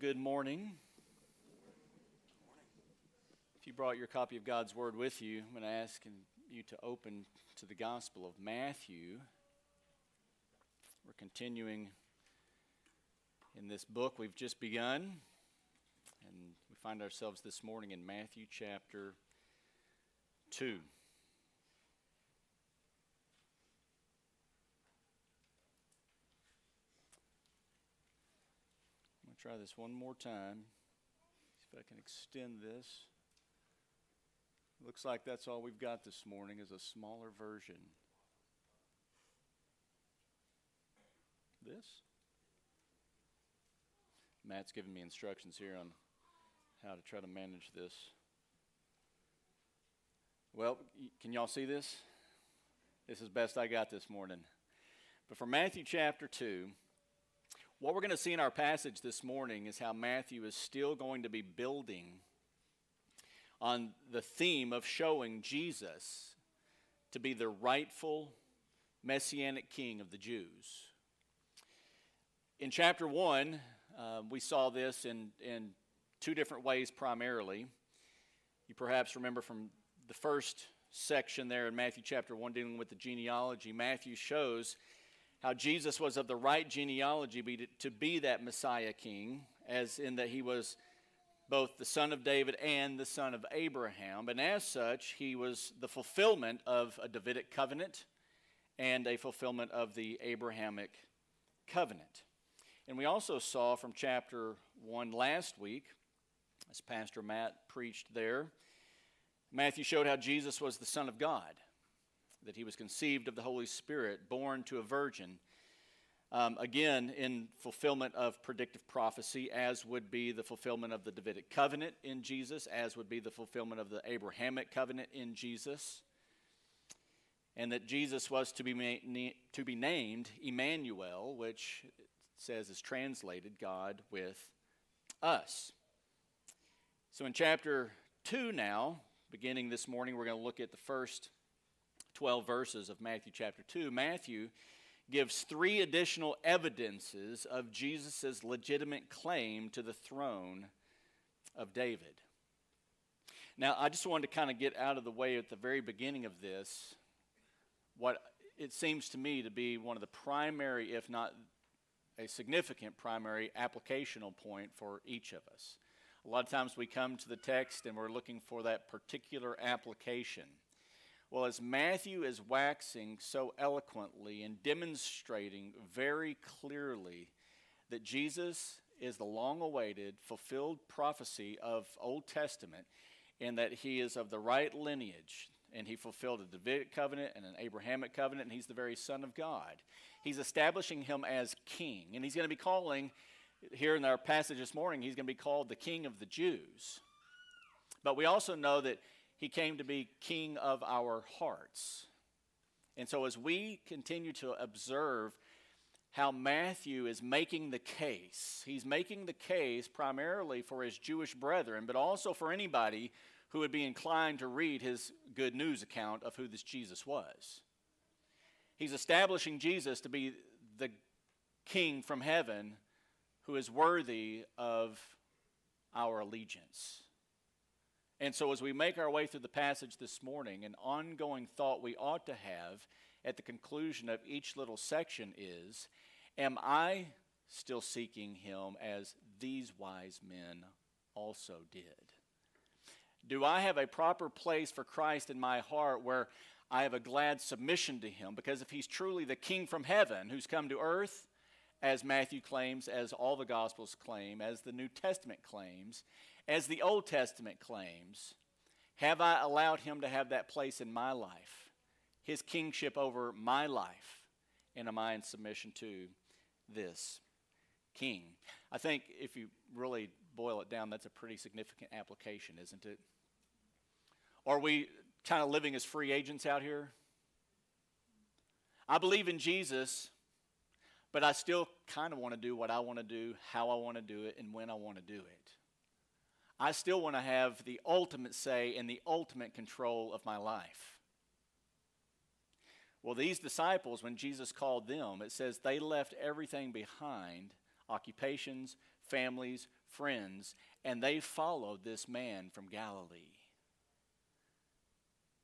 Good morning. If you brought your copy of God's Word with you, I'm going to ask you to open to the Gospel of Matthew. We're continuing in this book we've just begun, and we find ourselves this morning in Matthew chapter 2. Try this one more time. See if I can extend this. Looks like that's all we've got this morning is a smaller version. This? Matt's giving me instructions here on how to try to manage this. Well, can y'all see this? This is best I got this morning. But from Matthew chapter 2, what we're going to see in our passage this morning is how Matthew is still going to be building on the theme of showing Jesus to be the rightful Messianic King of the Jews. In chapter 1, we saw this in two different ways primarily. You perhaps remember from the first section there in Matthew chapter 1 dealing with the genealogy, Matthew shows how Jesus was of the right genealogy to be that Messiah King, as in that he was both the son of David and the son of Abraham. And as such, he was the fulfillment of a Davidic covenant and a fulfillment of the Abrahamic covenant. And we also saw from chapter 1 last week, as Pastor Matt preached there, Matthew showed how Jesus was the Son of God, that he was conceived of the Holy Spirit, born to a virgin, again in fulfillment of predictive prophecy, as would be the fulfillment of the Davidic covenant in Jesus, as would be the fulfillment of the Abrahamic covenant in Jesus, and that Jesus was to be named Emmanuel, which it says is translated God with us. So in chapter 2 now, beginning this morning, we're going to look at the first 12 verses of Matthew chapter 2, Matthew gives three additional evidences of Jesus' legitimate claim to the throne of David. Now, I just wanted to kind of get out of the way at the very beginning of this, what it seems to me to be one of the primary, if not a significant primary, applicational point for each of us. A lot of times we come to the text and we're looking for that particular application. Well, as Matthew is waxing so eloquently and demonstrating very clearly that Jesus is the long-awaited, fulfilled prophecy of Old Testament and that he is of the right lineage, and he fulfilled a Davidic covenant and an Abrahamic covenant, and he's the very Son of God. He's establishing him as king, and he's going to be calling, here in our passage this morning, he's going to be called the King of the Jews. But we also know that he came to be king of our hearts. And so as we continue to observe how Matthew is making the case, he's making the case primarily for his Jewish brethren, but also for anybody who would be inclined to read his good news account of who this Jesus was. He's establishing Jesus to be the king from heaven who is worthy of our allegiance. And so as we make our way through the passage this morning, an ongoing thought we ought to have at the conclusion of each little section is, am I still seeking him as these wise men also did? Do I have a proper place for Christ in my heart where I have a glad submission to him? Because if he's truly the King from heaven who's come to earth, as Matthew claims, as all the Gospels claim, as the New Testament claims, as the Old Testament claims, have I allowed him to have that place in my life, his kingship over my life, and am I in submission to this king? I think if you really boil it down, that's a pretty significant application, isn't it? Are we kind of living as free agents out here? I believe in Jesus, but I still kind of want to do what I want to do, how I want to do it, and when I want to do it. I still want to have the ultimate say and the ultimate control of my life. Well, these disciples, when Jesus called them, it says they left everything behind, occupations, families, friends, and they followed this man from Galilee.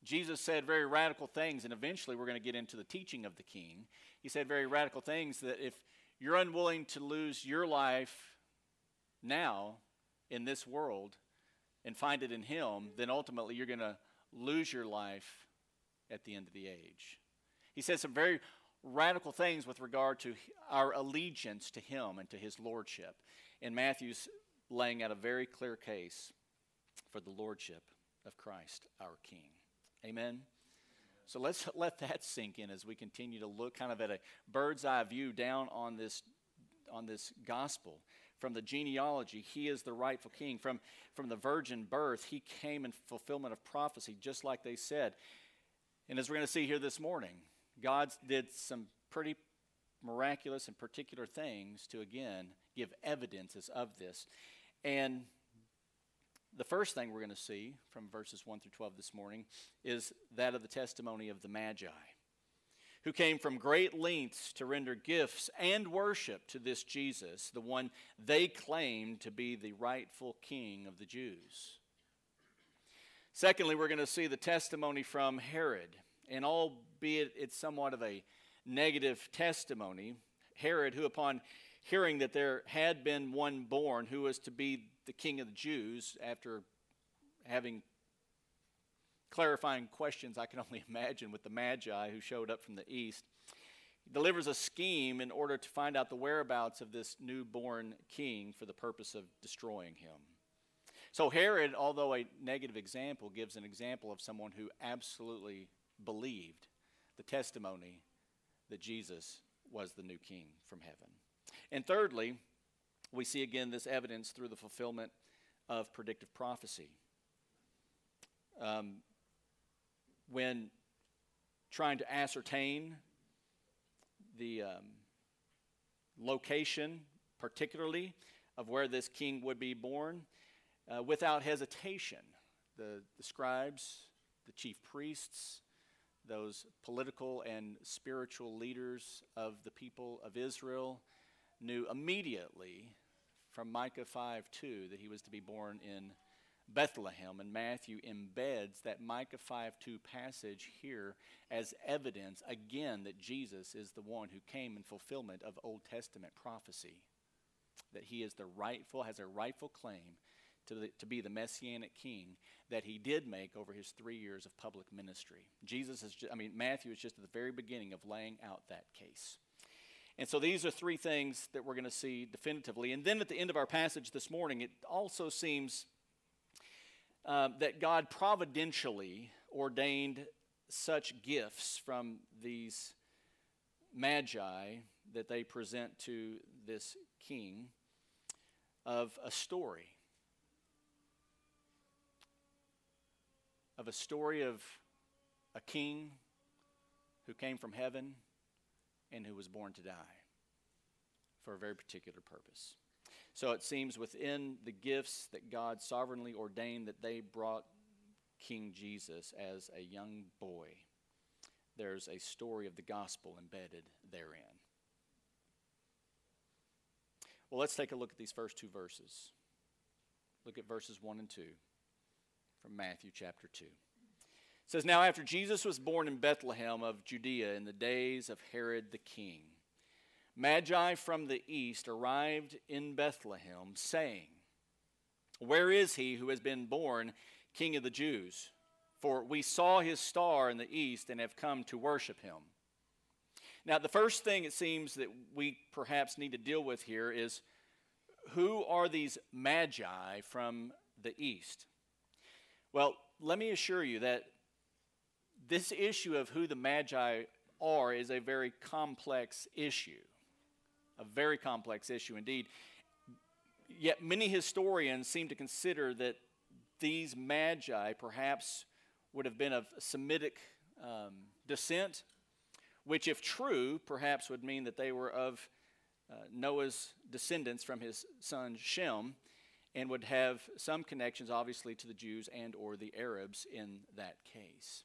Jesus said very radical things, and eventually we're going to get into the teaching of the king. He said very radical things that if you're unwilling to lose your life now in this world and find it in him, then ultimately you're going to lose your life at the end of the age. He said some very radical things with regard to our allegiance to him and to his lordship. And Matthew's laying out a very clear case for the lordship of Christ, our King. Amen? So let's let that sink in as we continue to look kind of at a bird's eye view down on this gospel. From the genealogy, he is the rightful king. From the virgin birth, he came in fulfillment of prophecy, just like they said. And as we're going to see here this morning, God did some pretty miraculous and particular things to, again, give evidences of this. And the first thing we're going to see from verses 1 through 12 this morning is that of the testimony of the Magi, who came from great lengths to render gifts and worship to this Jesus, the one they claimed to be the rightful king of the Jews. Secondly, we're going to see the testimony from Herod, and albeit it's somewhat of a negative testimony, Herod, who upon hearing that there had been one born who was to be the king of the Jews, after having clarifying questions I can only imagine with the Magi who showed up from the east, delivers a scheme in order to find out the whereabouts of this newborn king for the purpose of destroying him. So Herod, although a negative example, gives an example of someone who absolutely believed the testimony that Jesus was the new king from heaven. And thirdly, we see again this evidence through the fulfillment of predictive prophecy. When trying to ascertain the location, particularly, of where this king would be born, without hesitation, the scribes, the chief priests, those political and spiritual leaders of the people of Israel knew immediately from Micah 5:2 that he was to be born in Bethlehem, and Matthew embeds that Micah 5:2 passage here as evidence, again, that Jesus is the one who came in fulfillment of Old Testament prophecy, that he is the rightful, has a rightful claim to be the Messianic king that he did make over his 3 years of public ministry. Matthew is just at the very beginning of laying out that case. And so these are three things that we're going to see definitively. And then at the end of our passage this morning, it also seems that God providentially ordained such gifts from these Magi that they present to this king of a story of a king who came from heaven and who was born to die for a very particular purpose. So it seems within the gifts that God sovereignly ordained that they brought King Jesus as a young boy, there's a story of the gospel embedded therein. Well, let's take a look at these first two verses. Look at verses 1 and 2 from Matthew chapter 2. It says, "Now after Jesus was born in Bethlehem of Judea in the days of Herod the king, Magi from the east arrived in Bethlehem, saying, 'Where is he who has been born king of the Jews? For we saw his star in the east and have come to worship him.'" Now, the first thing it seems that we perhaps need to deal with here is, who are these Magi from the east? Well, let me assure you that this issue of who the Magi are is a very complex issue. A very complex issue indeed. Yet many historians seem to consider that these Magi perhaps would have been of Semitic descent, which, if true, perhaps would mean that they were of Noah's descendants from his son Shem, and would have some connections, obviously, to the Jews and or the Arabs in that case.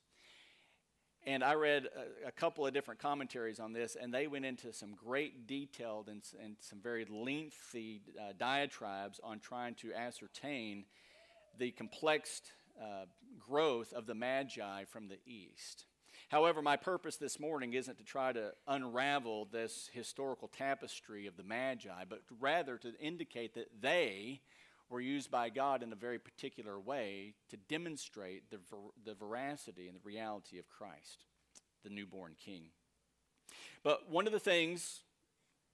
And I read a couple of different commentaries on this, and they went into some great detailed and some very lengthy diatribes on trying to ascertain the complex growth of the Magi from the East. However, my purpose this morning isn't to try to unravel this historical tapestry of the Magi, but rather to indicate that they were used by God in a very particular way to demonstrate the veracity and the reality of Christ, the newborn king. But one of the things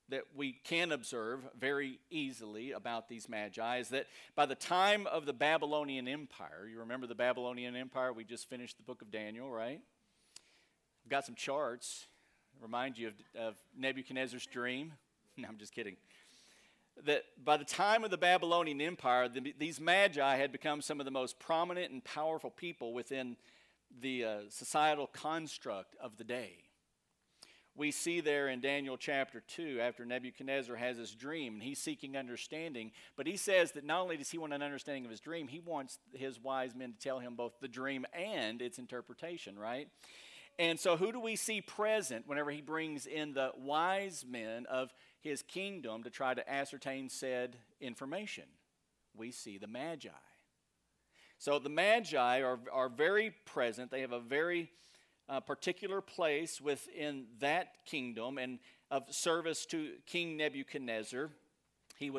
that we can observe very easily about these Magi is that by the time of the Babylonian Empire, you remember the Babylonian Empire, we just finished the book of Daniel, right? I've got some charts that remind you of Nebuchadnezzar's dream. No, I'm just kidding. That by the time of the Babylonian Empire, these Magi had become some of the most prominent and powerful people within the societal construct of the day. We see there in Daniel chapter 2, after Nebuchadnezzar has his dream, and he's seeking understanding, but he says that not only does he want an understanding of his dream, he wants his wise men to tell him both the dream and its interpretation, right? And so who do we see present whenever he brings in the wise men of his kingdom to try to ascertain said information? We see the Magi. So the Magi are very present. They have a very particular place within that kingdom and of service to King Nebuchadnezzar. They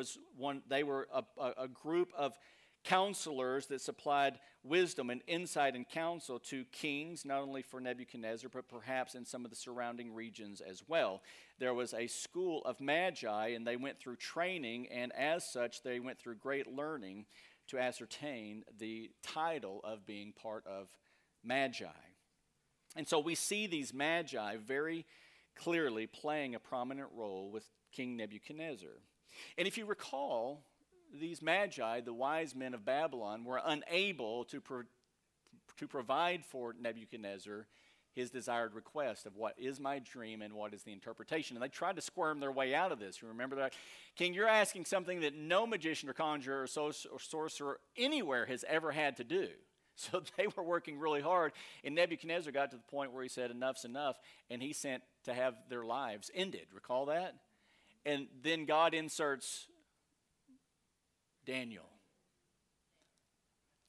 were a group of counselors that supplied wisdom and insight and counsel to kings, not only for Nebuchadnezzar, but perhaps in some of the surrounding regions as well. There was a school of Magi, and they went through training, and as such, they went through great learning to ascertain the title of being part of Magi. And so we see these Magi very clearly playing a prominent role with King Nebuchadnezzar. And if you recall, these Magi, the wise men of Babylon, were unable to provide for Nebuchadnezzar his desired request of what is my dream and what is the interpretation. And they tried to squirm their way out of this. You remember that? King, you're asking something that no magician or conjurer or sorcerer anywhere has ever had to do. So they were working really hard, and Nebuchadnezzar got to the point where he said, enough's enough, and he sent to have their lives ended. Recall that? And then God inserts Daniel.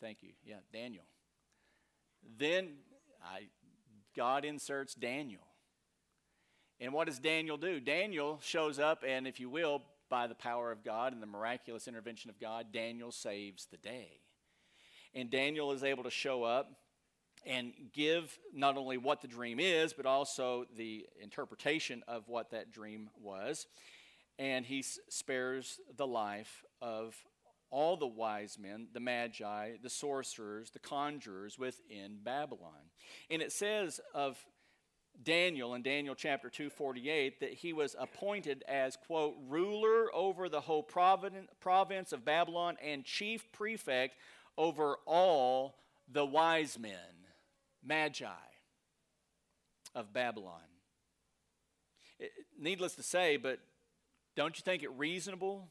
Thank you. Yeah, Daniel. Then God inserts Daniel. And what does Daniel do? Daniel shows up, and if you will, by the power of God and the miraculous intervention of God, Daniel saves the day. And Daniel is able to show up and give not only what the dream is, but also the interpretation of what that dream was. And he spares the life of all the wise men, the Magi, the sorcerers, the conjurers within Babylon. And it says of Daniel in Daniel chapter 2:48 that he was appointed as, quote, ruler over the whole province of Babylon and chief prefect over all the wise men, Magi of Babylon. Needless to say, but don't you think it reasonable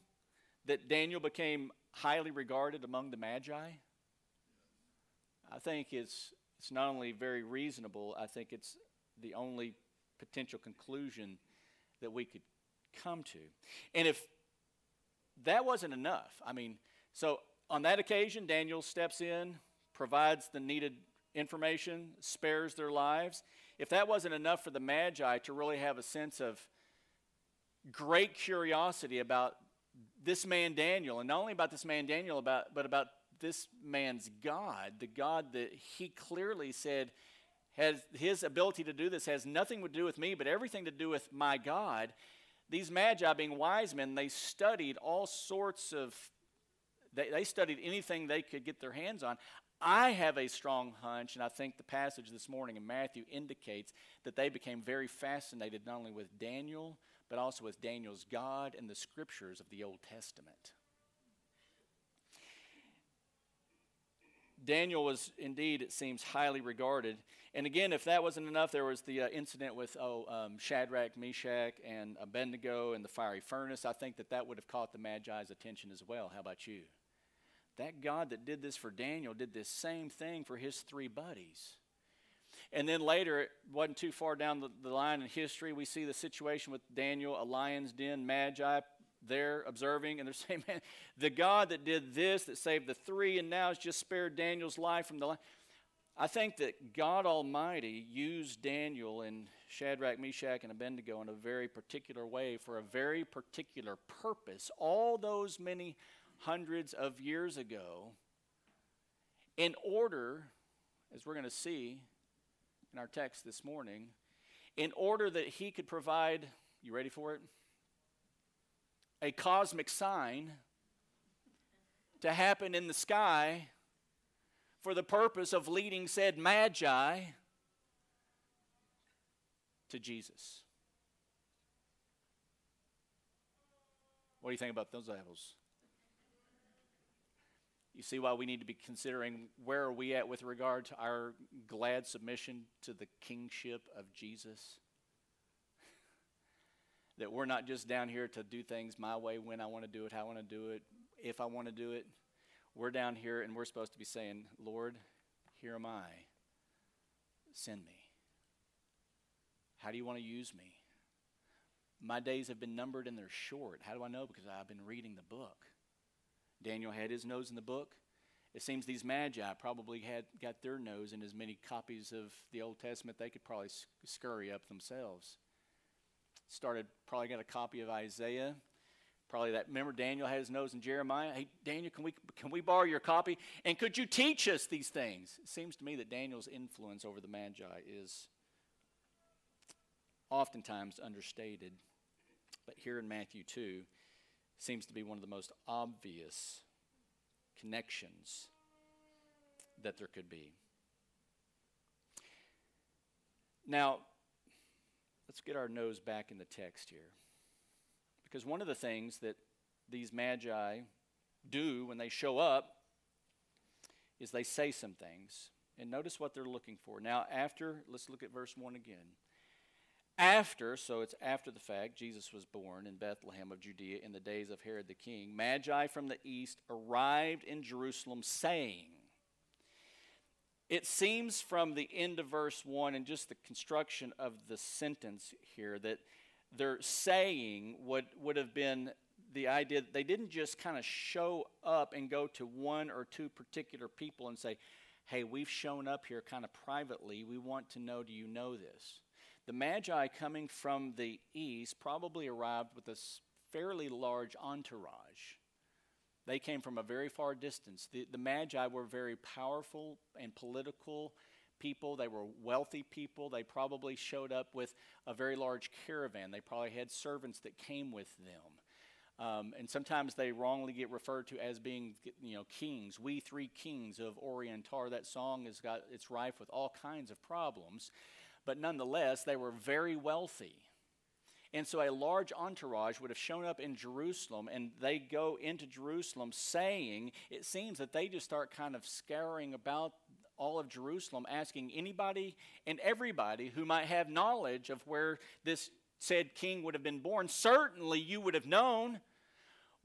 that Daniel became highly regarded among the Magi? I think it's not only very reasonable, I think it's the only potential conclusion that we could come to. And if that wasn't enough, I mean, so on that occasion, Daniel steps in, provides the needed information, spares their lives. If that wasn't enough for the Magi to really have a sense of great curiosity about this man Daniel, and not only about this man Daniel, but about this man's God, the God that he clearly said has his ability to do this has nothing to do with me, but everything to do with my God. These Magi, being wise men, they studied all sorts of, they studied anything they could get their hands on. I have a strong hunch, and I think the passage this morning in Matthew indicates that they became very fascinated not only with Daniel, but also with Daniel's God and the scriptures of the Old Testament. Daniel was indeed, it seems, highly regarded. And again, if that wasn't enough, there was the incident with Shadrach, Meshach, and Abednego in the fiery furnace. I think that that would have caught the Magi's attention as well. How about you? That God that did this for Daniel did this same thing for his three buddies. And then later, it wasn't too far down the line in history, we see the situation with Daniel, a lion's den, Magi, they're observing, and they're saying, man, the God that did this, that saved the three, and now has just spared Daniel's life from the lion. I think that God Almighty used Daniel and Shadrach, Meshach, and Abednego in a very particular way for a very particular purpose all those many hundreds of years ago, in order, as we're going to see in our text this morning, in order that he could provide, you ready for it? A cosmic sign to happen in the sky for the purpose of leading said Magi to Jesus. What do you think about those levels? You see why we need to be considering where are we at with regard to our glad submission to the kingship of Jesus? That we're not just down here to do things my way, when I want to do it, how I want to do it, if I want to do it. We're down here and we're supposed to be saying, Lord, here am I. Send me. How do you want to use me? My days have been numbered and they're short. How do I know? Because I've been reading the book. Daniel had his nose in the book. It seems these Magi probably had got their nose in as many copies of the Old Testament they could probably scurry up themselves. Probably got a copy of Isaiah. Probably that, remember Daniel had his nose in Jeremiah. Hey, Daniel, can we borrow your copy? And could you teach us these things? It seems to me that Daniel's influence over the Magi is oftentimes understated. But here in Matthew 2, seems to be one of the most obvious connections that there could be. Now, let's get our nose back in the text here. Because one of the things that these Magi do when they show up is they say some things. And notice what they're looking for. Now, after, let's look at verse 1 again. After, so it's after the fact, Jesus was born in Bethlehem of Judea in the days of Herod the king. Magi from the east arrived in Jerusalem saying, it seems from the end of verse 1 and just the construction of the sentence here that they're saying what would have been the idea that they didn't just kind of show up and go to one or two particular people and say, hey, we've shown up here kind of privately. We want to know, do you know this? The Magi coming from the east probably arrived with a fairly large entourage. They came from a very far distance. The Magi were very powerful and political people. They were wealthy people. They probably showed up with a very large caravan. They probably had servants that came with them. And sometimes they wrongly get referred to as being, you know, kings. We three kings of Orient are. That song has got, it's rife with all kinds of problems. But nonetheless, they were very wealthy. And so a large entourage would have shown up in Jerusalem, and they go into Jerusalem saying, it seems that they just start kind of scouring about all of Jerusalem, asking anybody and everybody who might have knowledge of where this said king would have been born. Certainly you would have known.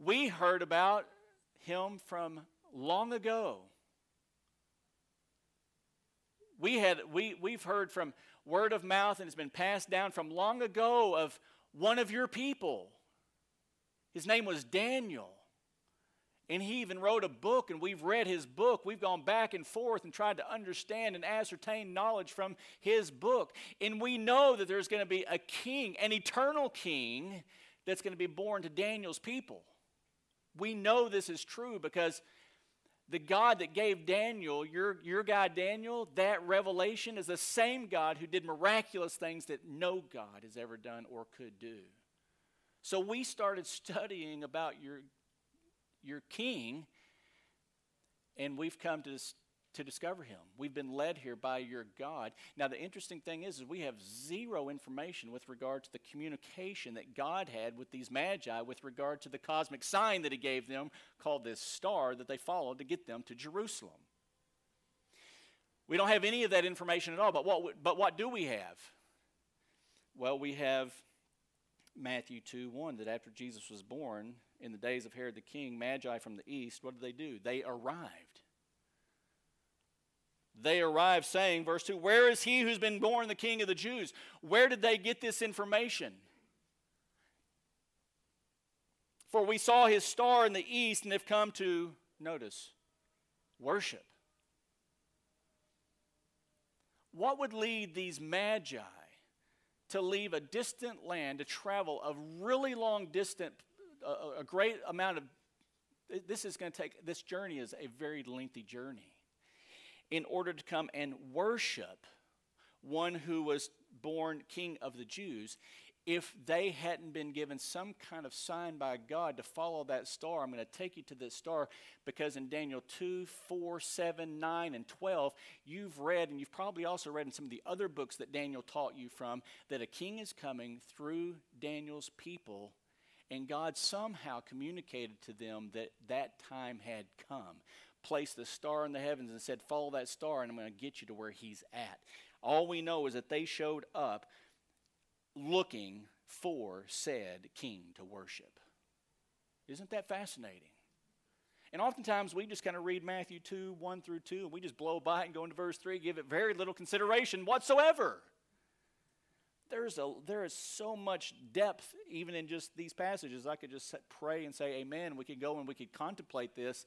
We heard about him from long ago. We've heard from word of mouth, and it's been passed down from long ago of one of your people. His name was Daniel, and he even wrote a book, and we've read his book. We've gone back and forth and tried to understand and ascertain knowledge from his book, and we know that there's going to be a king, an eternal king, that's going to be born to Daniel's people. We know this is true because the God that gave Daniel, your guy Daniel, that revelation is the same God who did miraculous things that no God has ever done or could do. So we started studying about your king, and we've come to discover him. We've been led here by your God. Now, the interesting thing is we have zero information with regard to the communication that God had with these Magi with regard to the cosmic sign that he gave them called this star that they followed to get them to Jerusalem. We don't have any of that information at all, but what do we have? Well, we have Matthew 2:1, that after Jesus was born, in the days of Herod the king, Magi from the east, what did they do? They arrived. They arrived saying, verse 2, where is he who's been born the King of the Jews? Where did they get this information? For we saw his star in the east and have come to, notice, worship. What would lead these magi to leave a distant land, to travel a really long distance, a great amount of, this journey is a very lengthy journey, in order to come and worship one who was born King of the Jews, if they hadn't been given some kind of sign by God to follow that star? I'm going to take you to this star, because in Daniel 2, 4, 7, 9, and 12, you've read, and you've probably also read in some of the other books that Daniel taught you from, that a king is coming through Daniel's people, and God somehow communicated to them that that time had come. Placed the star in the heavens and said, follow that star, and I'm going to get you to where he's at. All we know is that they showed up looking for said king to worship. Isn't that fascinating? And oftentimes we just kind of read Matthew 2, 1 through 2, and we just blow by it and go into verse 3, give it very little consideration whatsoever. There is so much depth even in just these passages. I could just pray and say amen. We could go and we could contemplate this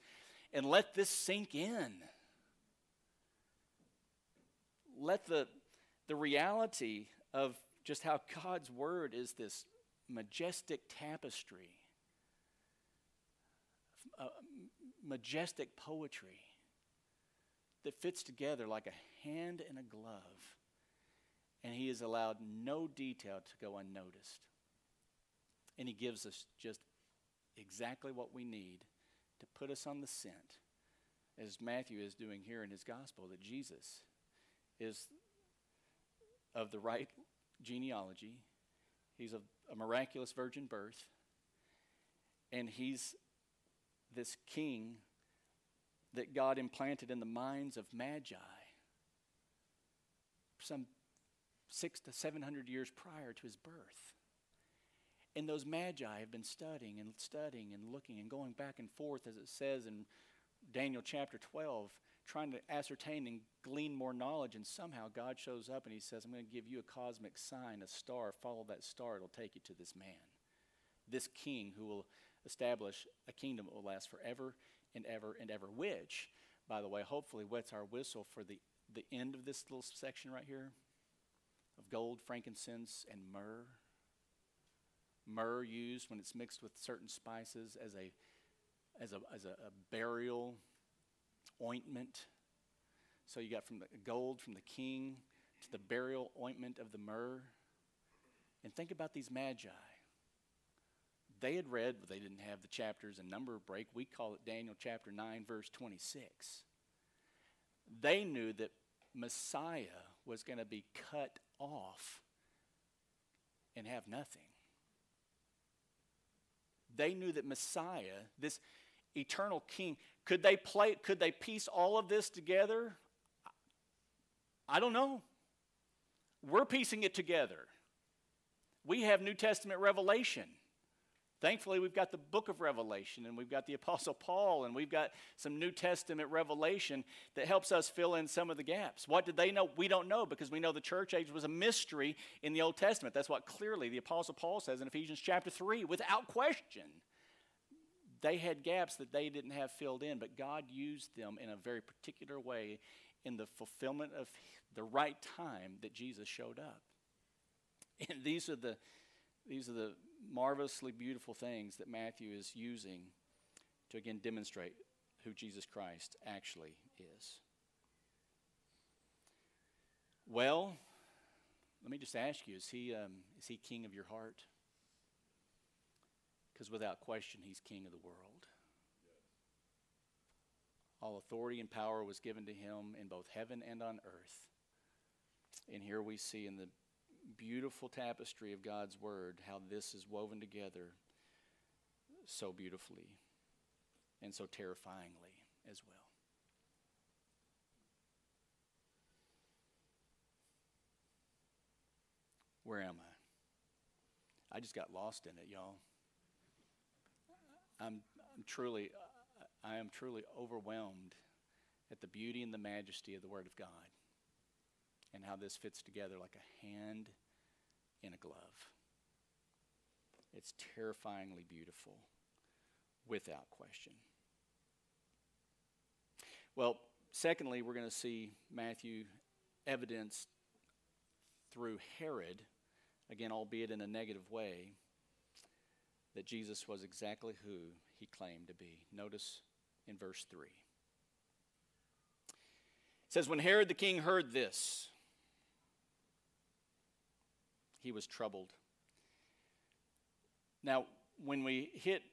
and let this sink in. Let the reality of just how God's word is this majestic tapestry, majestic poetry that fits together like a hand in a glove, and he has allowed no detail to go unnoticed. And he gives us just exactly what we need to put us on the scent, as Matthew is doing here in his gospel, that Jesus is of the right genealogy, he's a miraculous virgin birth, and he's this king that God implanted in the minds of Magi some 600 to 700 years prior to his birth. And those magi have been studying and studying and looking and going back and forth, as it says in Daniel chapter 12, trying to ascertain and glean more knowledge. And somehow God shows up and he says, I'm going to give you a cosmic sign, a star. Follow that star. It'll take you to this man, this king who will establish a kingdom that will last forever and ever and ever. Which, by the way, hopefully whets our whistle for the end of this little section right here of gold, frankincense, and myrrh. Myrrh used when it's mixed with certain spices as a burial ointment. So you got from the gold from the king to the burial ointment of the myrrh. And think about these magi. They had read, but they didn't have the chapters and number break. We call it Daniel chapter 9, verse 26. They knew that Messiah was going to be cut off and have nothing. They knew that Messiah, this eternal king, could they piece all of this together? I don't know. We're piecing it together. We have New Testament revelation. Thankfully, we've got the book of Revelation, and we've got the Apostle Paul, and we've got some New Testament revelation that helps us fill in some of the gaps. What did they know? We don't know, because we know the church age was a mystery in the Old Testament. That's what clearly the Apostle Paul says in Ephesians chapter 3, without question. They had gaps that they didn't have filled in, but God used them in a very particular way in the fulfillment of the right time that Jesus showed up. And these are the marvelously beautiful things that Matthew is using to again demonstrate who Jesus Christ actually is. Well, let me just ask you, is he king of your heart? Because without question, he's king of the world. All authority and power was given to him in both heaven and on earth. And here we see in the beautiful tapestry of God's word how this is woven together so beautifully and so terrifyingly as well. Where am I? I just got lost in it, y'all. I am truly overwhelmed at the beauty and the majesty of the Word of God and how this fits together like a hand in a glove. It's terrifyingly beautiful, without question. Well, secondly, we're going to see Matthew evidence through Herod, again, albeit in a negative way, that Jesus was exactly who he claimed to be. Notice in verse 3. It says, when Herod the king heard this, he was troubled. Now, when we hit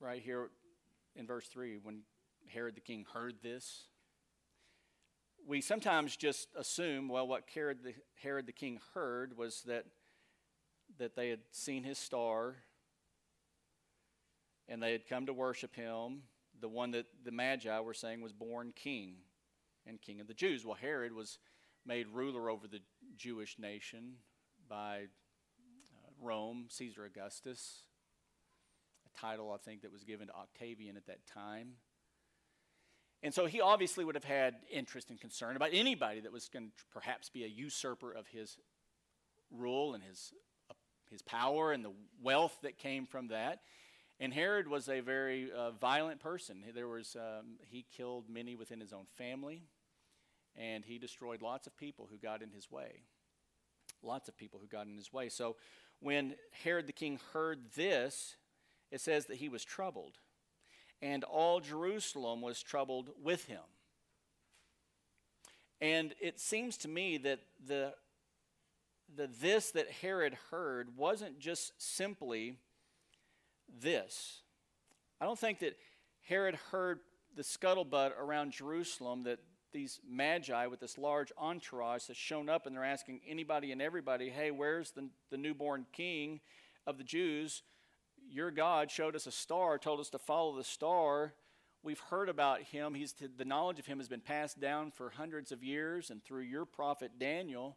right here in verse 3, when Herod the king heard this, we sometimes just assume, well, what Herod the king heard was that they had seen his star and they had come to worship him, the one that the Magi were saying was born king and king of the Jews. Well, Herod was made ruler over the Jewish nation by Rome, Caesar Augustus, a title I think that was given to Octavian at that time. And so he obviously would have had interest and concern about anybody that was going to perhaps be a usurper of his rule and his power and the wealth that came from that. And Herod was a very violent person. He killed many within his own family, and he destroyed lots of people who got in his way. So when Herod the king heard this, it says that he was troubled, and all Jerusalem was troubled with him. And it seems to me that this that Herod heard wasn't just simply this. I don't think that Herod heard the scuttlebutt around Jerusalem that these magi with this large entourage has shown up and they're asking anybody and everybody, hey, where's the newborn king of the Jews? Your God showed us a star, told us to follow the star. We've heard about him. The knowledge of him has been passed down for hundreds of years and through your prophet Daniel.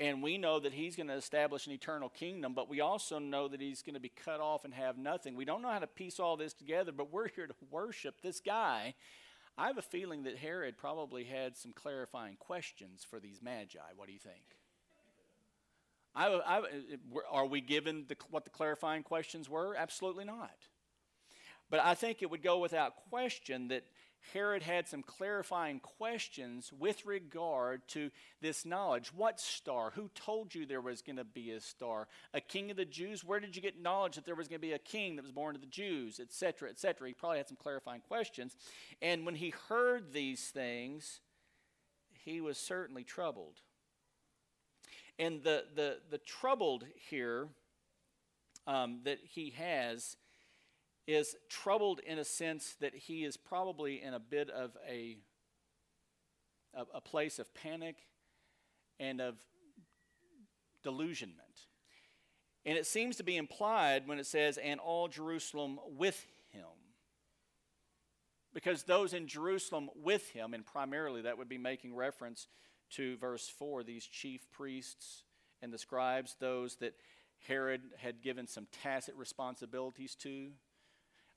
And we know that he's going to establish an eternal kingdom, but we also know that he's going to be cut off and have nothing. We don't know how to piece all this together, but we're here to worship this guy. I have a feeling that Herod probably had some clarifying questions for these magi. What do you think? Are we given what the clarifying questions were? Absolutely not. But I think it would go without question that Herod had some clarifying questions with regard to this knowledge. What star? Who told you there was going to be a star? A king of the Jews? Where did you get knowledge that there was going to be a king that was born to the Jews? Etc., etc. He probably had some clarifying questions. And when he heard these things, he was certainly troubled. And the troubled here that he has is troubled in a sense that he is probably in a bit of a place of panic and of delusionment. And it seems to be implied when it says, and all Jerusalem with him. Because those in Jerusalem with him, and primarily that would be making reference to verse 4, these chief priests and the scribes, those that Herod had given some tacit responsibilities to.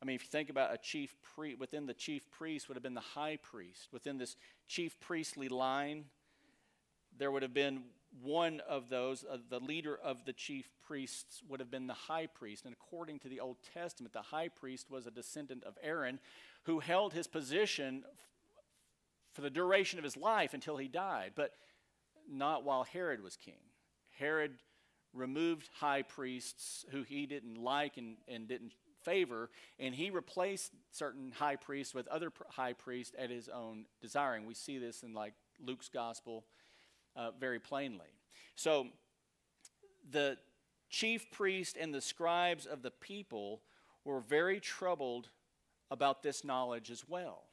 I mean, if you think about a chief priest, within the chief priest would have been the high priest. Within this chief priestly line, there would have been one of those, the leader of the chief priests would have been the high priest. And according to the Old Testament, the high priest was a descendant of Aaron who held his position for the duration of his life until he died, but not while Herod was king. Herod removed high priests who he didn't like and didn't favor, and he replaced certain high priests with other high priests at his own desiring. We see this in like Luke's gospel very plainly. So the chief priest and the scribes of the people were very troubled about this knowledge as well.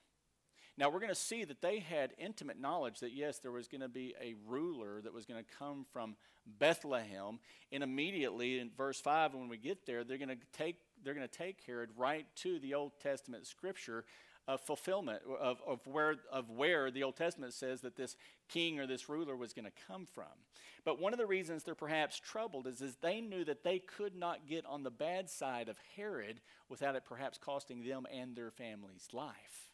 Now we're going to see that they had intimate knowledge that yes, there was going to be a ruler that was going to come from Bethlehem, and immediately in verse 5 when we get there, they're going to take Herod right to the Old Testament scripture of fulfillment of where the Old Testament says that this king or this ruler was going to come from. But one of the reasons they're perhaps troubled is they knew that they could not get on the bad side of Herod without it perhaps costing them and their family's life.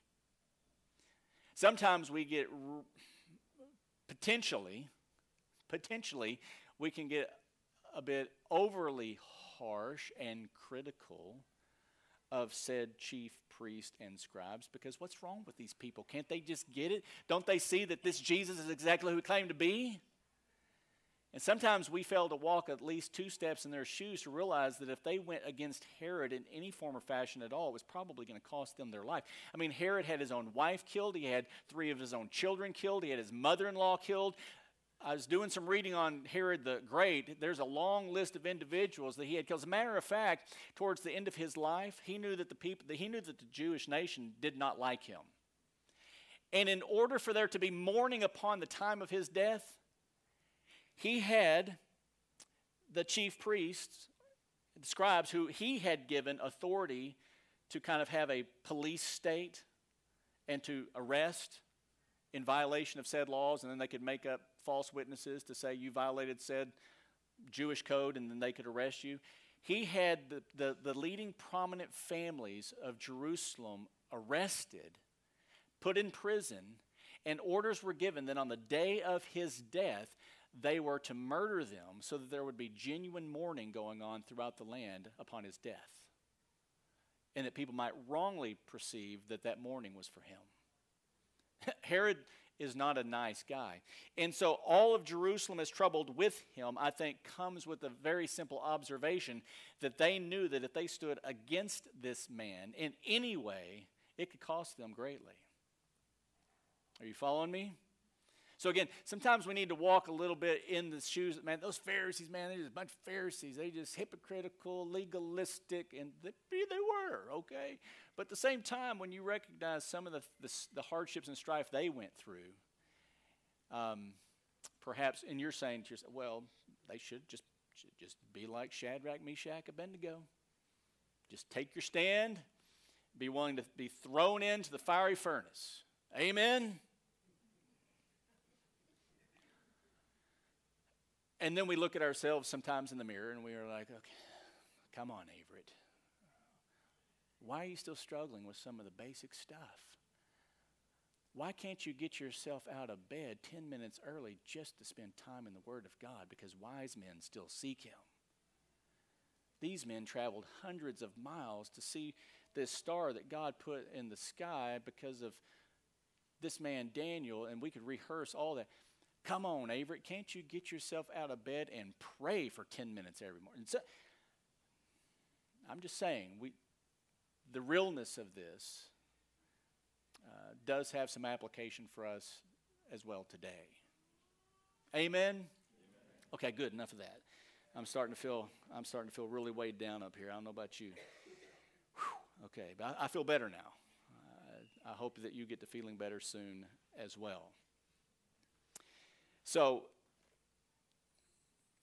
Sometimes we get, potentially, we can get a bit overly harsh and critical of said chief priests and scribes, because what's wrong with these people? Can't they just get it? Don't they see that this Jesus is exactly who he claimed to be? And sometimes we fail to walk at least two steps in their shoes to realize that if they went against Herod in any form or fashion at all, it was probably going to cost them their life. I mean, Herod had his own wife killed. He had 3 of his own children killed. He had his mother-in-law killed. I was doing some reading on Herod the Great. There's a long list of individuals that he had killed. As a matter of fact, towards the end of his life, he knew that the Jewish nation did not like him. And in order for there to be mourning upon the time of his death, he had the chief priests, the scribes, who he had given authority to kind of have a police state and to arrest in violation of said laws, and then they could make up false witnesses to say you violated said Jewish code, and then they could arrest you. He had the leading prominent families of Jerusalem arrested, put in prison, and orders were given that on the day of his death, they were to murder them so that there would be genuine mourning going on throughout the land upon his death, and that people might wrongly perceive that that mourning was for him. Herod is not a nice guy. And so all of Jerusalem is troubled with him, I think, comes with a very simple observation that they knew that if they stood against this man in any way, it could cost them greatly. Are you following me? So again, sometimes we need to walk a little bit in the shoes. Man, those Pharisees, man, they're just a bunch of Pharisees. They're just hypocritical, legalistic, and they were, okay? But at the same time, when you recognize some of the hardships and strife they went through, perhaps, and you're saying to yourself, well, they should just be like Shadrach, Meshach, Abednego. Just take your stand, be willing to be thrown into the fiery furnace. Amen? And then we look at ourselves sometimes in the mirror and we are like, okay, come on, Averett. Why are you still struggling with some of the basic stuff? Why can't you get yourself out of bed 10 minutes early just to spend time in the Word of God? Because wise men still seek Him. These men traveled hundreds of miles to see this star that God put in the sky because of this man Daniel, and we could rehearse all that. Come on, Averett, can't you get yourself out of bed and pray for 10 minutes every morning? So, I'm just saying, the realness of this does have some application for us as well today. Amen? Amen? Okay, good, enough of that. I'm starting to feel really weighed down up here. I don't know about you. Whew, okay, but I feel better now. I hope that you get to feeling better soon as well. So,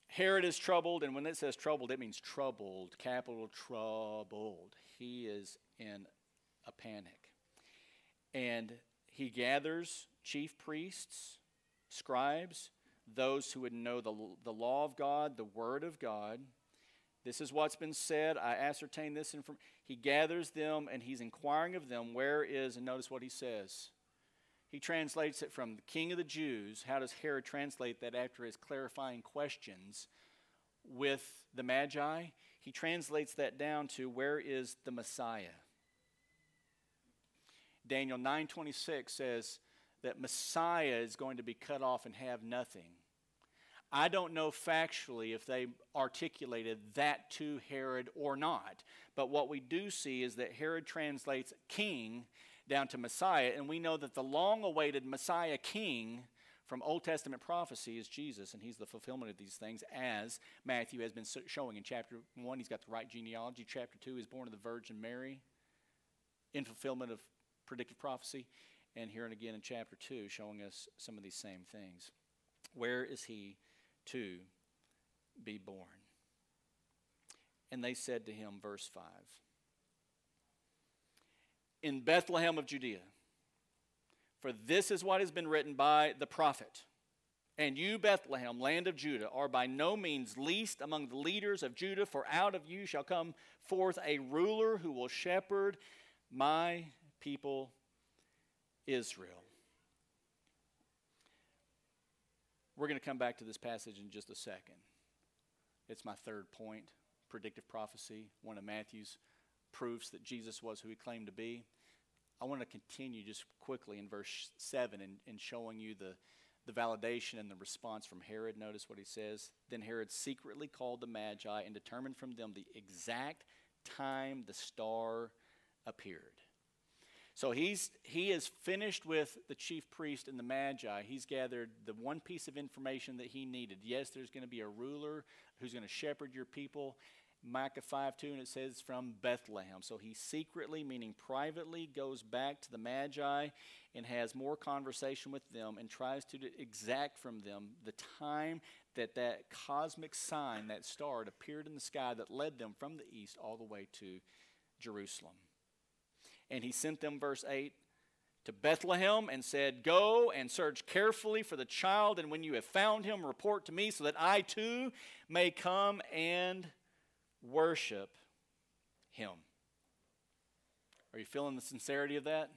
Herod is troubled, and when it says troubled, it means troubled, capital troubled. He is in a panic. And he gathers chief priests, scribes, those who would know the law of God, the word of God. This is what's been said. I ascertain this information. He gathers them, and he's inquiring of them where is, and notice what he says. He translates it from the king of the Jews. How does Herod translate that after his clarifying questions with the Magi? He translates that down to where is the Messiah? Daniel 9:26 says that Messiah is going to be cut off and have nothing. I don't know factually if they articulated that to Herod or not, but what we do see is that Herod translates king down to Messiah, and we know that the long-awaited Messiah King from Old Testament prophecy is Jesus, and he's the fulfillment of these things, as Matthew has been showing in chapter 1. He's got the right genealogy. Chapter 2 is born of the Virgin Mary in fulfillment of predictive prophecy, and here and again in chapter 2 showing us some of these same things. Where is he to be born? And they said to him, verse 5, in Bethlehem of Judea, for this is what has been written by the prophet. And you, Bethlehem, land of Judah, are by no means least among the leaders of Judah, for out of you shall come forth a ruler who will shepherd my people Israel. We're going to come back to this passage in just a second. It's my third point, predictive prophecy. One of Matthew's proofs that Jesus was who he claimed to be. I want to continue just quickly in verse 7 and showing you the validation and the response from Herod. Notice what he says. Then Herod secretly called the Magi and determined from them the exact time the star appeared. So he is finished with the chief priest and the Magi. He's gathered the one piece of information that he needed. Yes, there's going to be a ruler who's going to shepherd your people. Micah 5:2, and it says from Bethlehem. So he secretly, meaning privately, goes back to the Magi and has more conversation with them and tries to exact from them the time that that cosmic sign, that star, had appeared in the sky that led them from the east all the way to Jerusalem. And he sent them, verse 8, to Bethlehem and said, "Go and search carefully for the child, and when you have found him, report to me so that I too may come and worship him." Are you feeling the sincerity of that?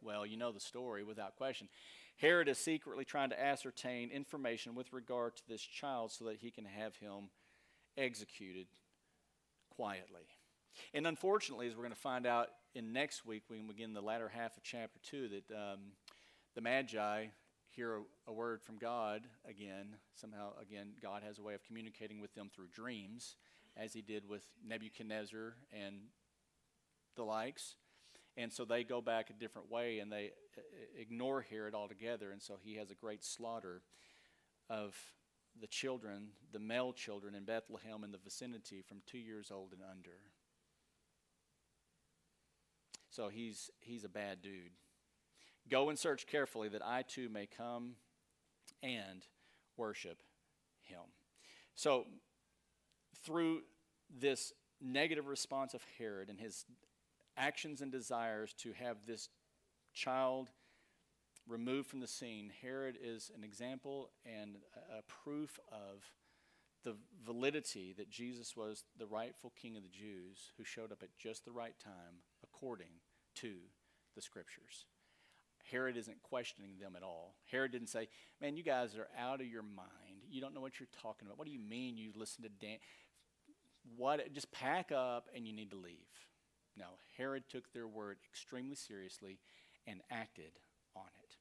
Well, you know the story without question. Herod is secretly trying to ascertain information with regard to this child so that he can have him executed quietly. And unfortunately, as we're going to find out in next week, when we begin the latter half of chapter 2, that the Magi hear a word from God again. Somehow, again, God has a way of communicating with them through dreams, as he did with Nebuchadnezzar and the likes. And so they go back a different way, and they ignore Herod altogether. And so he has a great slaughter of the children, the male children in Bethlehem and the vicinity from 2 years old and under. So he's a bad dude. Go and search carefully that I too may come and worship him. So through this negative response of Herod and his actions and desires to have this child removed from the scene, Herod is an example and a proof of the validity that Jesus was the rightful king of the Jews who showed up at just the right time according to the scriptures. Herod isn't questioning them at all. Herod didn't say, "Man, you guys are out of your mind. You don't know what you're talking about. What do you mean you listen to Dan? What? Just pack up and you need to leave." No, Herod took their word extremely seriously and acted on it.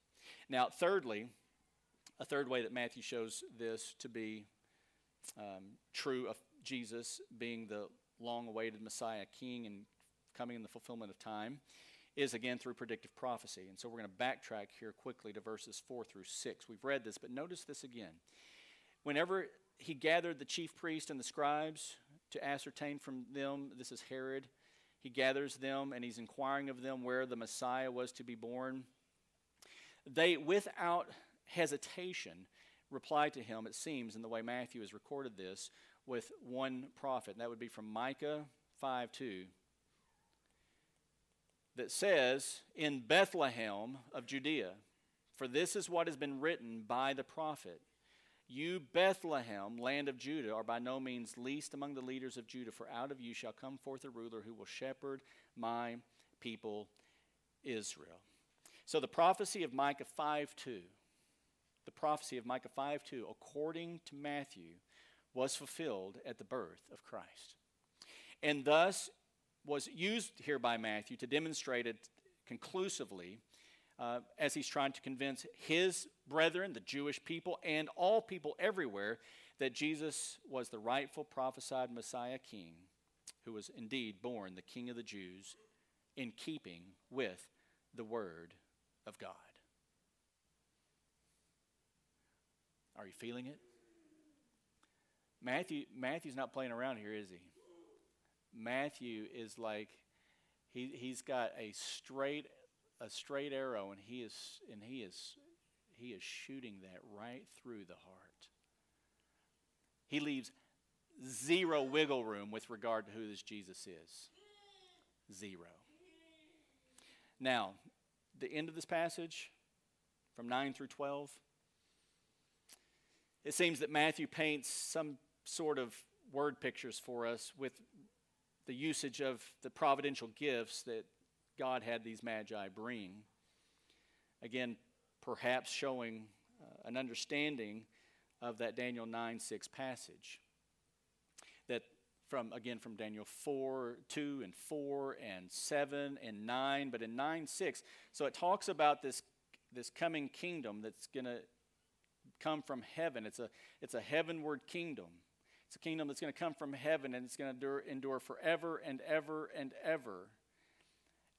Now, thirdly, a third way that Matthew shows this to be true of Jesus being the long-awaited Messiah king and coming in the fulfillment of time is again through predictive prophecy. And so we're going to backtrack here quickly to verses 4 through 6. We've read this, but notice this again. Whenever he gathered the chief priest and the scribes to ascertain from them, this is Herod, he gathers them and he's inquiring of them where the Messiah was to be born. They, without hesitation, reply to him, it seems, in the way Matthew has recorded this, with one prophet. And that would be from Micah 5:2. That says, "In Bethlehem of Judea, for this is what has been written by the prophet. You, Bethlehem, land of Judah, are by no means least among the leaders of Judah, for out of you shall come forth a ruler who will shepherd my people Israel." So the prophecy of Micah 5:2, according to Matthew, was fulfilled at the birth of Christ. And thus was used here by Matthew to demonstrate it conclusively as he's trying to convince his brethren, the Jewish people, and all people everywhere, that Jesus was the rightful prophesied Messiah king, who was indeed born the King of the Jews in keeping with the Word of God. Are you feeling it? Matthew's not playing around here, is he? Matthew is like he's got a straight arrow, and he is shooting that right through the heart. He leaves zero wiggle room with regard to who this Jesus is. Zero. Now, the end of this passage from 9 through 12, it seems that Matthew paints some sort of word pictures for us with the usage of the providential gifts that God had these Magi bring. Again, perhaps showing an understanding of that Daniel 9:6 passage. That from Daniel 2 and 4 and 7 and 9, but in 9:6, so it talks about this coming kingdom that's going to come from heaven. It's a heavenward kingdom. It's a kingdom that's going to come from heaven, and it's going to endure forever and ever and ever.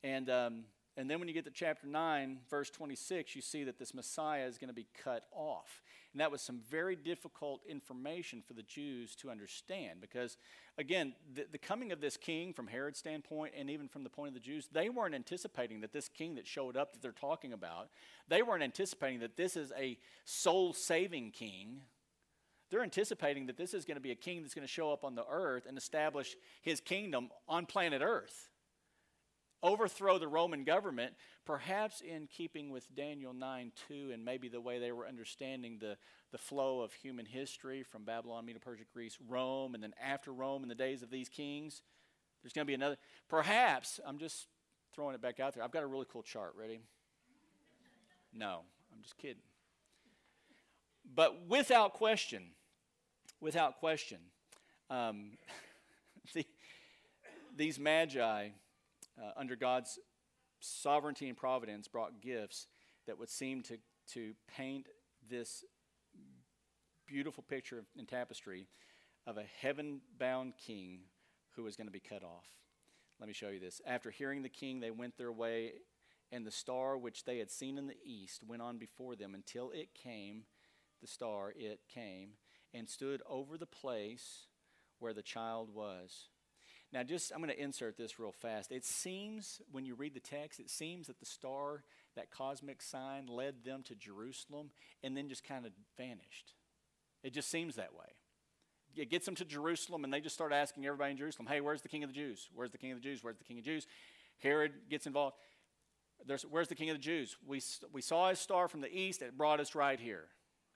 And then when you get to chapter 9, verse 26, you see that this Messiah is going to be cut off. And that was some very difficult information for the Jews to understand because, again, the coming of this king from Herod's standpoint and even from the point of the Jews, they weren't anticipating that this king that showed up that they're talking about, they weren't anticipating that this is a soul-saving king. They're anticipating that this is going to be a king that's going to show up on the earth and establish his kingdom on planet earth. Overthrow the Roman government, perhaps in keeping with Daniel 9:2 and maybe the way they were understanding the flow of human history from Babylon, Medo-Persia, Greece, Rome, and then after Rome in the days of these kings. There's going to be another. Perhaps, I'm just throwing it back out there. I've got a really cool chart. Ready? No, I'm just kidding. But without question, these Magi, under God's sovereignty and providence, brought gifts that would seem to paint this beautiful picture in tapestry of a heaven-bound king who was going to be cut off. Let me show you this. After hearing the king, they went their way, and the star which they had seen in the east went on before them until it came, and stood over the place where the child was. Now, I'm going to insert this real fast. It seems, when you read the text, it seems that the star, that cosmic sign, led them to Jerusalem and then just kind of vanished. It just seems that way. It gets them to Jerusalem, and they just start asking everybody in Jerusalem, hey, where's the king of the Jews? Where's the king of the Jews? Where's the king of the Jews? Herod gets involved. Where's the king of the Jews? We saw his star from the east. It brought us right here.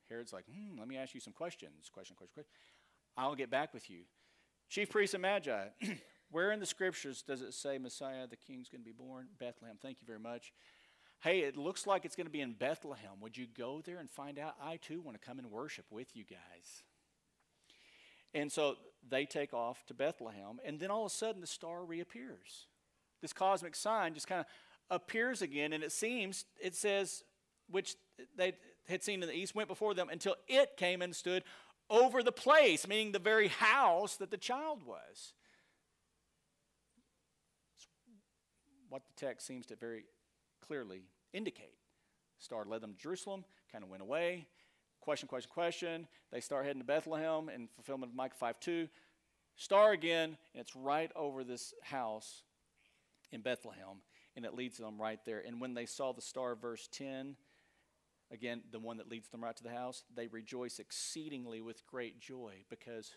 Herod's like, let me ask you some questions. Question. I'll get back with you. Chief priests and Magi, where in the scriptures does it say Messiah, the king's going to be born? Bethlehem, thank you very much. Hey, it looks like it's going to be in Bethlehem. Would you go there and find out? I too want to come and worship with you guys. And so they take off to Bethlehem, and then all of a sudden the star reappears. This cosmic sign just kind of appears again, and it says, which they had seen in the east, went before them until it came and stood over the place, meaning the very house that the child was. It's what the text seems to very clearly indicate. Star led them to Jerusalem, kind of went away. Question. They start heading to Bethlehem in fulfillment of Micah 5:2. Star again, and it's right over this house in Bethlehem, and it leads them right there. And when they saw the star, verse 10, again, the one that leads them right to the house, they rejoice exceedingly with great joy because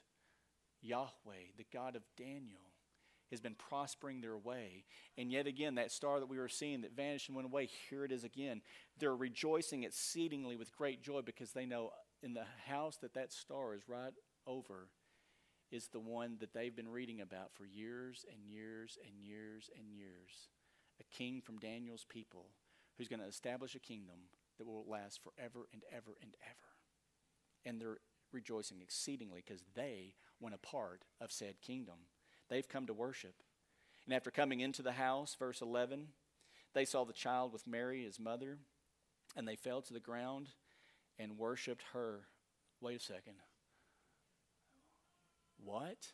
Yahweh, the God of Daniel, has been prospering their way. And yet again, that star that we were seeing that vanished and went away, here it is again. They're rejoicing exceedingly with great joy because they know in the house that star is right over is the one that they've been reading about for years and years and years and years. A king from Daniel's people who's going to establish a kingdom that will last forever and ever and ever. And they're rejoicing exceedingly because they want a part of said kingdom. They've come to worship. And after coming into the house, verse 11, they saw the child with Mary, his mother, and they fell to the ground and worshiped her. Wait a second. What?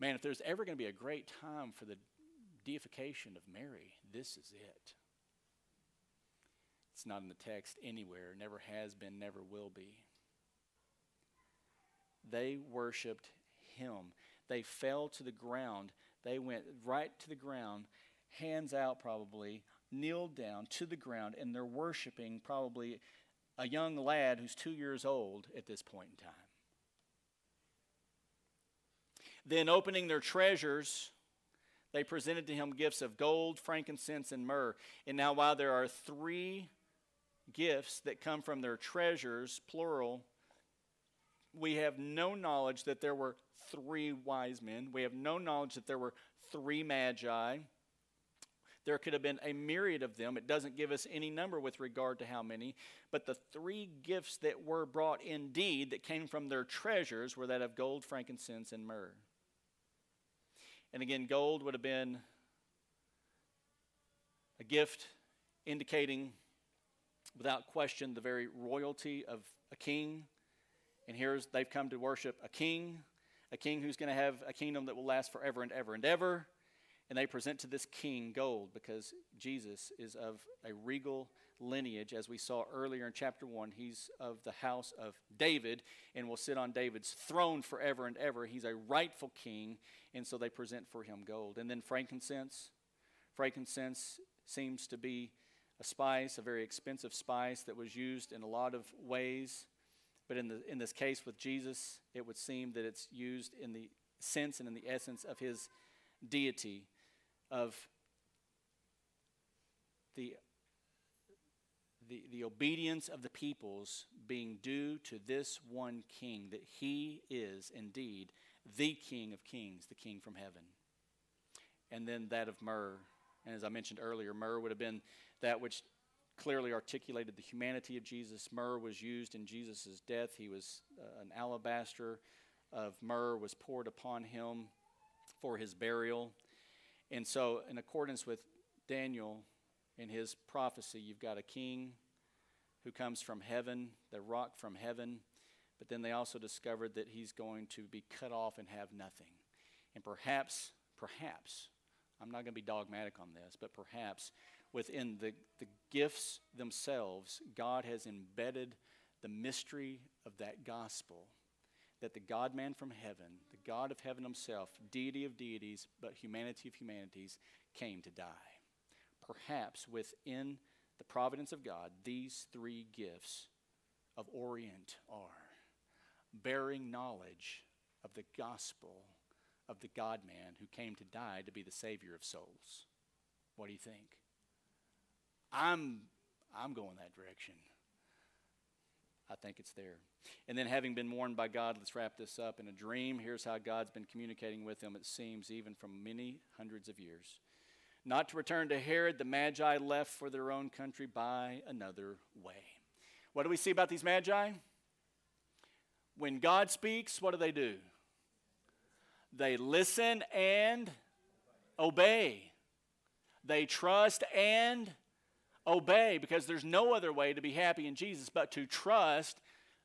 Man, if there's ever going to be a great time for the deification of Mary, this is it. It's not in the text anywhere. Never has been, never will be. They worshiped him. They fell to the ground. They went right to the ground, hands out probably, kneeled down to the ground, and they're worshiping probably a young lad who's 2 years old at this point in time. Then opening their treasures, they presented to him gifts of gold, frankincense, and myrrh. And now while there are three gifts that come from their treasures, plural, we have no knowledge that there were three wise men. We have no knowledge that there were three magi. There could have been a myriad of them. It doesn't give us any number with regard to how many. But the three gifts that were brought indeed that came from their treasures were that of gold, frankincense, and myrrh. And again, gold would have been a gift indicating, without question, the very royalty of a king. And here's, they've come to worship a king who's going to have a kingdom that will last forever and ever and ever. And they present to this king gold because Jesus is of a regal lineage. As we saw earlier in chapter 1, he's of the house of David and will sit on David's throne forever and ever. He's a rightful king, and so they present for him gold. And then frankincense. Frankincense seems to be a spice, a very expensive spice that was used in a lot of ways. But in this case with Jesus, it would seem that it's used in the sense and in the essence of his deity, of the obedience of the peoples being due to this one king, that he is indeed the King of Kings, the King from heaven. And then that of myrrh. And as I mentioned earlier, myrrh would have been that which clearly articulated the humanity of Jesus. Myrrh was used in Jesus' death. He was an alabaster of myrrh was poured upon him for his burial. And so in accordance with Daniel in his prophecy, you've got a king who comes from heaven, the rock from heaven, but then they also discovered that he's going to be cut off and have nothing. And perhaps, I'm not going to be dogmatic on this, but perhaps within the gifts themselves, God has embedded the mystery of that gospel, that the God-man from heaven, the God of heaven himself, deity of deities, but humanity of humanities, came to die. Perhaps within the providence of God, these three gifts of Orient are bearing knowledge of the gospel of the God-man who came to die to be the Savior of souls. What do you think? I'm going that direction. I think it's there. And then having been warned by God, let's wrap this up, in a dream, here's how God's been communicating with them, it seems, even from many hundreds of years. Not to return to Herod, the Magi left for their own country by another way. What do we see about these Magi? When God speaks, what do? They listen and obey. They trust and obey, because there's no other way to be happy in Jesus but to trust,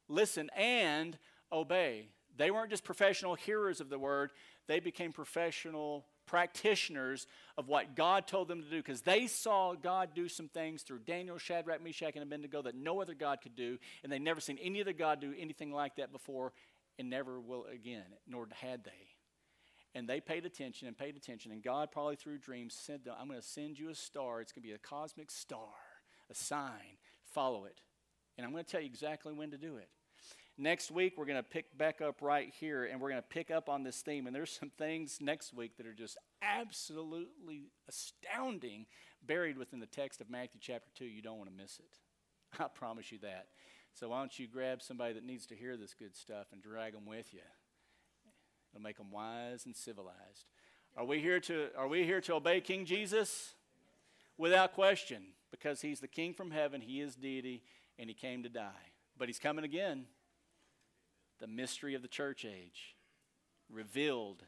listen, and obey. They weren't just professional hearers of the word. They became professional practitioners of what God told them to do, because they saw God do some things through Daniel, Shadrach, Meshach, and Abednego that no other God could do, and they'd never seen any other God do anything like that before, and never will again, nor had they. And they paid attention, and God probably through dreams said, I'm going to send you a star. It's going to be a cosmic star, a sign. Follow it. And I'm going to tell you exactly when to do it. Next week, we're going to pick back up right here, and we're going to pick up on this theme. And there's some things next week that are just absolutely astounding, buried within the text of Matthew chapter 2. You don't want to miss it. I promise you that. So why don't you grab somebody that needs to hear this good stuff and drag them with you. It'll make them wise and civilized. Are we here to obey King Jesus? Without question, because he's the King from heaven, he is deity, and he came to die. But he's coming again. The mystery of the church age revealed